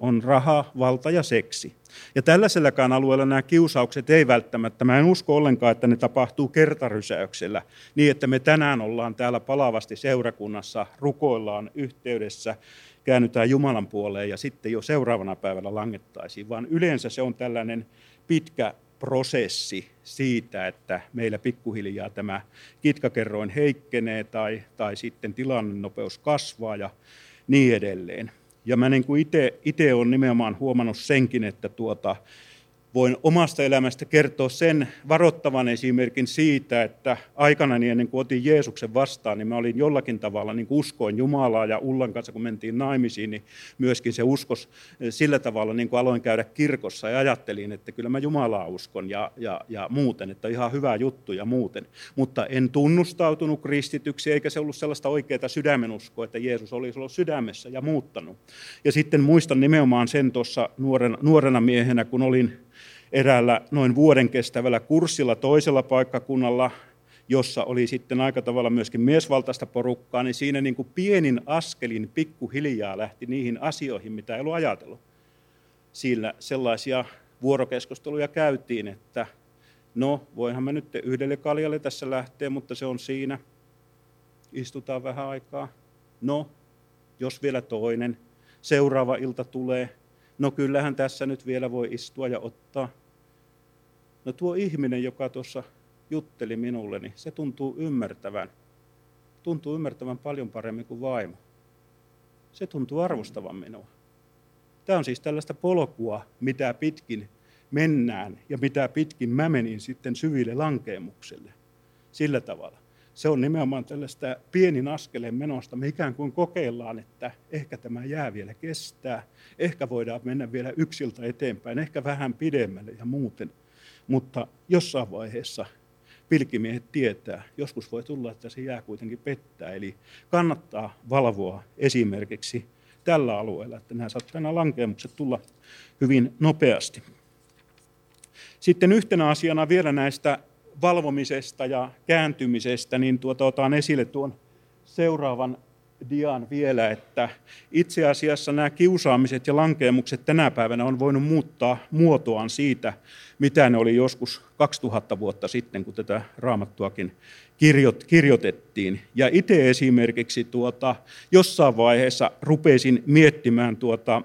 on raha, valta ja seksi. Ja tällaisellakaan alueella nämä kiusaukset ei välttämättä, mä en usko ollenkaan, että ne tapahtuu kertarysäyksellä, niin että me tänään ollaan täällä palavasti seurakunnassa, rukoillaan yhteydessä, käännytään Jumalan puoleen ja sitten jo seuraavana päivänä langettaisiin, vaan yleensä se on tällainen pitkä prosessi siitä, että meillä pikkuhiljaa tämä kitkakerroin heikkenee tai sitten tilannenopeus kasvaa ja niin edelleen. Ja mä niin kuin itse olen nimenomaan huomannut senkin, että voin omasta elämästä kertoa sen varoittavan esimerkin siitä, että aikanaan ennen kuin otin Jeesuksen vastaan, niin mä olin jollakin tavalla, niin kuin uskoin Jumalaa ja Ullan kanssa, kun mentiin naimisiin, niin myöskin se uskos sillä tavalla, niin kuin aloin käydä kirkossa ja ajattelin, että kyllä mä Jumalaa uskon ja muuten, että ihan hyvä juttu ja muuten. Mutta en tunnustautunut kristityksi, eikä se ollut sellaista oikeaa sydämenuskoa, että Jeesus olisi ollut sydämessä ja muuttanut. Ja sitten muistan nimenomaan sen tuossa nuorena miehenä, kun olin eräällä noin vuoden kestävällä kurssilla toisella paikkakunnalla, jossa oli sitten aika tavalla myöskin miesvaltaista porukkaa, niin siinä niin kuin pienin askelin pikkuhiljaa lähti niihin asioihin, mitä ei ollut ajatellut. Sillä sellaisia vuorokeskusteluja käytiin, että no, voinhan mä nyt yhdelle kaljalle tässä lähteä, mutta se on siinä. Istutaan vähän aikaa. No, jos vielä toinen. Seuraava ilta tulee. No kyllähän tässä nyt vielä voi istua ja ottaa. No tuo ihminen, joka tuossa jutteli minulle, niin se tuntuu ymmärtävän. Tuntuu ymmärtävän paljon paremmin kuin vaimo. Se tuntuu arvostavan minua. Tämä on siis tällaista polkua, mitä pitkin mennään ja mitä pitkin mä menin sitten syville lankeemukselle. Sillä tavalla. Se on nimenomaan tällaista pienin askeleen menosta. Me ikään kuin kokeillaan, että ehkä tämä jää vielä kestää. Ehkä voidaan mennä vielä yksiltä eteenpäin, ehkä vähän pidemmälle ja muuten. Mutta jossain vaiheessa pilkimiehet tietää, joskus voi tulla, että se jää kuitenkin pettää. Eli kannattaa valvoa esimerkiksi tällä alueella, että nämä saattaa nämä lankeamukset tulla hyvin nopeasti. Sitten yhtenä asiana vielä näistä valvomisesta ja kääntymisestä, niin otan esille tuon seuraavan dian vielä, että itse asiassa nämä kiusaamiset ja lankeamukset tänä päivänä on voinut muuttaa muotoaan siitä, mitä ne oli joskus 2000 vuotta sitten, kun tätä raamattuakin kirjoitettiin. Ja itse esimerkiksi jossain vaiheessa rupesin miettimään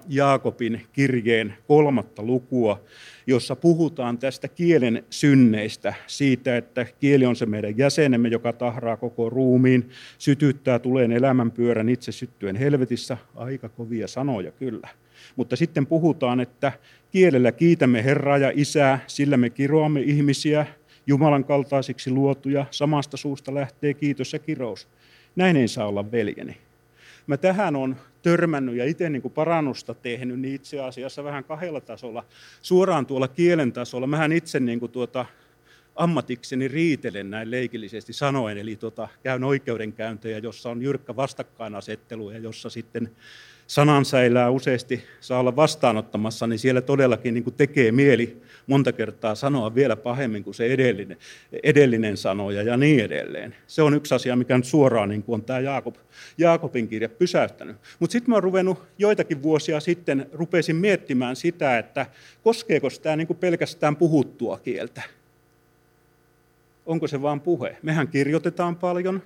Jaakobin kirjeen 3. lukua, jossa puhutaan tästä kielen synneistä, siitä, että kieli on se meidän jäsenemme, joka tahraa koko ruumiin, sytyttää tuleen elämänpyörän itse syttyen helvetissä. Aika kovia sanoja kyllä. Mutta sitten puhutaan, että kielellä kiitämme Herraa ja Isää, sillä me kiroamme ihmisiä, Jumalan kaltaisiksi luotuja, samasta suusta lähtee kiitos ja kirous. Näin ei saa olla, veljeni. Mä tähän on törmännyt ja itse niin kuin parannusta tehnyt, niin itse asiassa vähän kahdella tasolla, suoraan tuolla kielen tasolla. Mähän itse niin kuin ammatikseni riitelen näin leikillisesti sanoen, eli käyn oikeudenkäyntejä, jossa on jyrkkä vastakkainasettelu ja jossa sitten sanansäilää useasti saa olla vastaanottamassa, niin siellä todellakin niin kuin tekee mieli monta kertaa sanoa vielä pahemmin kuin se edellinen sanoja ja niin edelleen. Se on yksi asia, mikä nyt suoraan niin kuin on tämä Jaakobin kirja pysäyttänyt. Mutta sitten mä oon ruvennut joitakin vuosia sitten, rupesin miettimään sitä, että koskeeko tämä niin kuin pelkästään puhuttua kieltä. Onko se vaan puhe? Mehän kirjoitetaan paljon.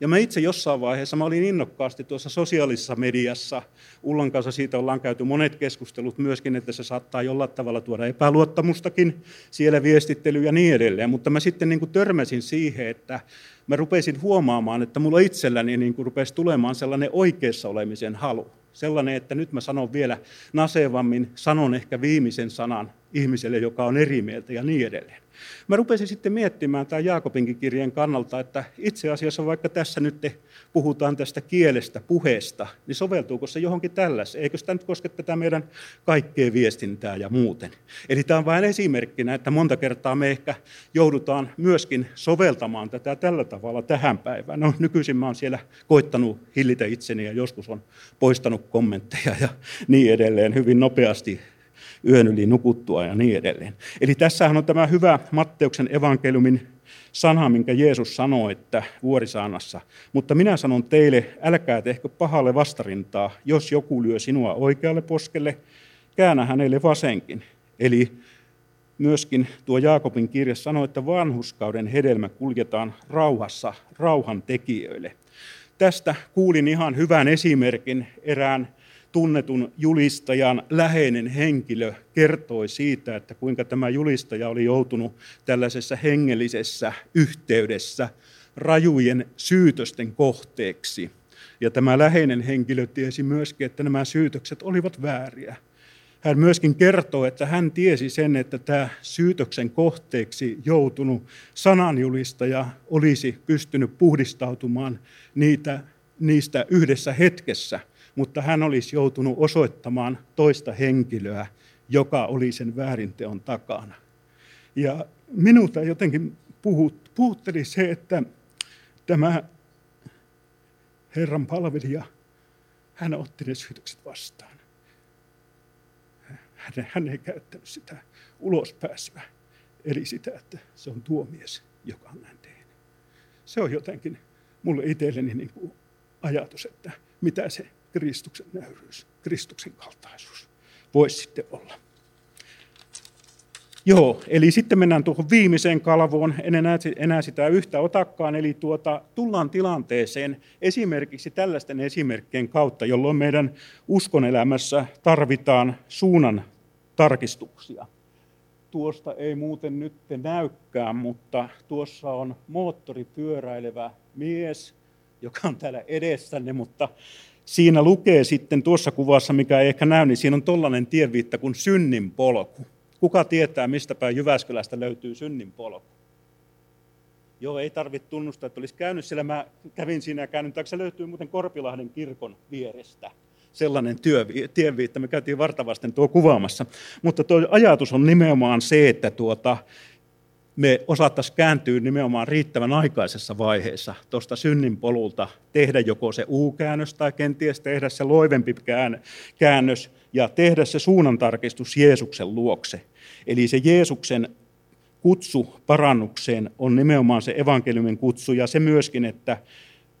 Ja mä itse jossain vaiheessa, mä olin innokkaasti tuossa sosiaalisessa mediassa, Ullan kanssa siitä ollaan käyty monet keskustelut myöskin, että se saattaa jollain tavalla tuoda epäluottamustakin, siellä viestittely ja niin edelleen. Mutta mä sitten niin kuin törmäsin siihen, että mä rupesin huomaamaan, että mulla itselläni niin kuin rupesi tulemaan sellainen oikeassa olemisen halu. Sellainen, että nyt mä sanon vielä nasevammin, sanon ehkä viimeisen sanan ihmiselle, joka on eri mieltä ja niin edelleen. Mä rupesin sitten miettimään tämän Jaakobinkin kirjeen kannalta, että itse asiassa vaikka tässä nyt puhutaan tästä kielestä, puheesta, niin soveltuuko se johonkin tällaiseen? Eikö sitä nyt koske tätä meidän kaikkea viestintää ja muuten? Eli tämä on vain esimerkkinä, että monta kertaa me ehkä joudutaan myöskin soveltamaan tätä tällä tavalla tähän päivään. No nykyisin mä oon siellä koittanut hillitä itseni ja joskus on poistanut kommentteja ja niin edelleen hyvin nopeasti yön yli nukuttua ja niin edelleen. Eli tässähän on tämä hyvä Matteuksen evankeliumin sana, minkä Jeesus sanoi, että vuorisaannassa. Mutta minä sanon teille, älkää tehkö pahalle vastarintaa, jos joku lyö sinua oikealle poskelle, käännä hänelle vasenkin. Eli myöskin tuo Jaakobin kirja sanoi, että vanhuskauden hedelmä kuljetaan rauhassa rauhan tekijöille. Tästä kuulin ihan hyvän esimerkin. Erään tunnetun julistajan läheinen henkilö kertoi siitä, että kuinka tämä julistaja oli joutunut tällaisessa hengellisessä yhteydessä rajujen syytösten kohteeksi. Ja tämä läheinen henkilö tiesi myöskin, että nämä syytökset olivat vääriä. Hän myöskin kertoo, että hän tiesi sen, että tämä syytöksen kohteeksi joutunut sananjulistaja olisi pystynyt puhdistautumaan niistä yhdessä hetkessä, mutta hän olisi joutunut osoittamaan toista henkilöä, joka oli sen väärinteon takana. Ja minulta jotenkin puhutteli se, että tämä Herran palvelija, hän otti ne syytökset vastaan. Hän ei käyttänyt sitä ulospääsyä, eli sitä, että se on tuo mies, joka on näin tehnyt. Se on jotenkin mulle itselleni niin kuin ajatus, että mitä se Kristuksen nöyryys, Kristuksen kaltaisuus voisi sitten olla. Joo, eli sitten mennään tuohon viimeiseen kalvoon, en enää sitä yhtä otakaan, eli tullaan tilanteeseen esimerkiksi tällaisten esimerkkien kautta, jolloin meidän uskonelämässä tarvitaan suunnan tarkistuksia. Tuosta ei muuten nyt näykään, mutta tuossa on moottoripyöräilevä mies, joka on täällä edessänne, mutta siinä lukee sitten tuossa kuvassa, mikä ei ehkä näy, niin siinä on tollainen tienviitta kuin Synninpolku. Kuka tietää, mistä päin Jyväskylästä löytyy Synninpolku? Joo, ei tarvitse tunnustaa, että olisi käynyt siellä. Mä kävin siinä ja käynyt, se löytyy muuten Korpilahden kirkon vierestä. Sellainen tienviitta, me käytiin vartavasten tuo kuvaamassa. Mutta tuo ajatus on nimenomaan se, että me osattaisiin kääntyä nimenomaan riittävän aikaisessa vaiheessa tuosta synninpolulta, tehdä joko se U-käännös tai kenties tehdä se loivempi käännös ja tehdä se suunnantarkistus Jeesuksen luokse. Eli se Jeesuksen kutsu parannukseen on nimenomaan se evankeliumin kutsu ja se myöskin, että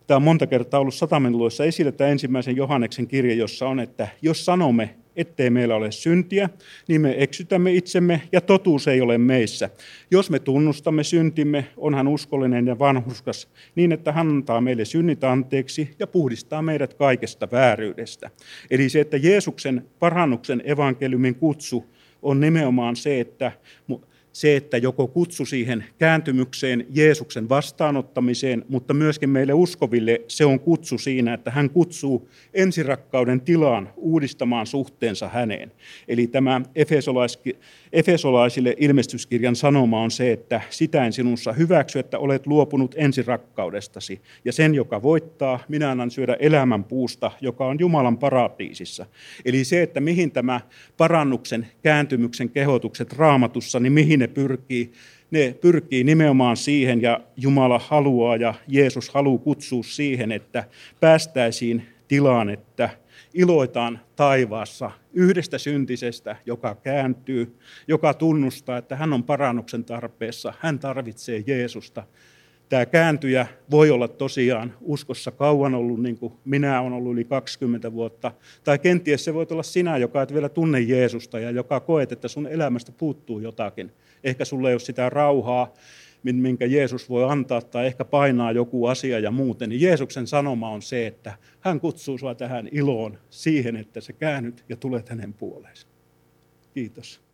tämä on monta kertaa ollut satamenluissa esillä tämä ensimmäisen Johanneksen kirja, jossa on, että jos sanomme, ettei meillä ole syntiä, niin me eksytämme itsemme ja totuus ei ole meissä. Jos me tunnustamme syntimme, on hän uskollinen ja vanhurskas niin, että hän antaa meille synnit anteeksi ja puhdistaa meidät kaikesta vääryydestä. Eli se, että Jeesuksen parannuksen evankeliumin kutsu on nimenomaan se, että joko kutsu siihen kääntymykseen, Jeesuksen vastaanottamiseen, mutta myöskin meille uskoville se on kutsu siinä, että hän kutsuu ensirakkauden tilaan uudistamaan suhteensa häneen. Eli tämä Efesolaisille ilmestyskirjan sanoma on se, että sitä en sinussa hyväksy, että olet luopunut ensirakkaudestasi. Ja sen, joka voittaa, minä annan syödä elämän puusta, joka on Jumalan paratiisissa. Eli se, että mihin tämä parannuksen, kääntymyksen kehotukset Raamatussa, niin mihin ne pyrkii nimenomaan siihen, ja Jumala haluaa ja Jeesus haluaa kutsua siihen, että päästäisiin tilaan, että iloitaan taivaassa yhdestä syntisestä, joka kääntyy, joka tunnustaa, että hän on parannuksen tarpeessa, hän tarvitsee Jeesusta. Tämä kääntyjä voi olla tosiaan uskossa kauan ollut, niin kuin minä olen ollut yli 20 vuotta. Tai kenties se voi olla sinä, joka et vielä tunne Jeesusta ja joka koet, että sun elämästä puuttuu jotakin. Ehkä sulla ei ole sitä rauhaa, minkä Jeesus voi antaa, tai ehkä painaa joku asia ja muuten. Niin Jeesuksen sanoma on se, että hän kutsuu sinua tähän iloon siihen, että sä käännyt ja tulet hänen puoleensa. Kiitos.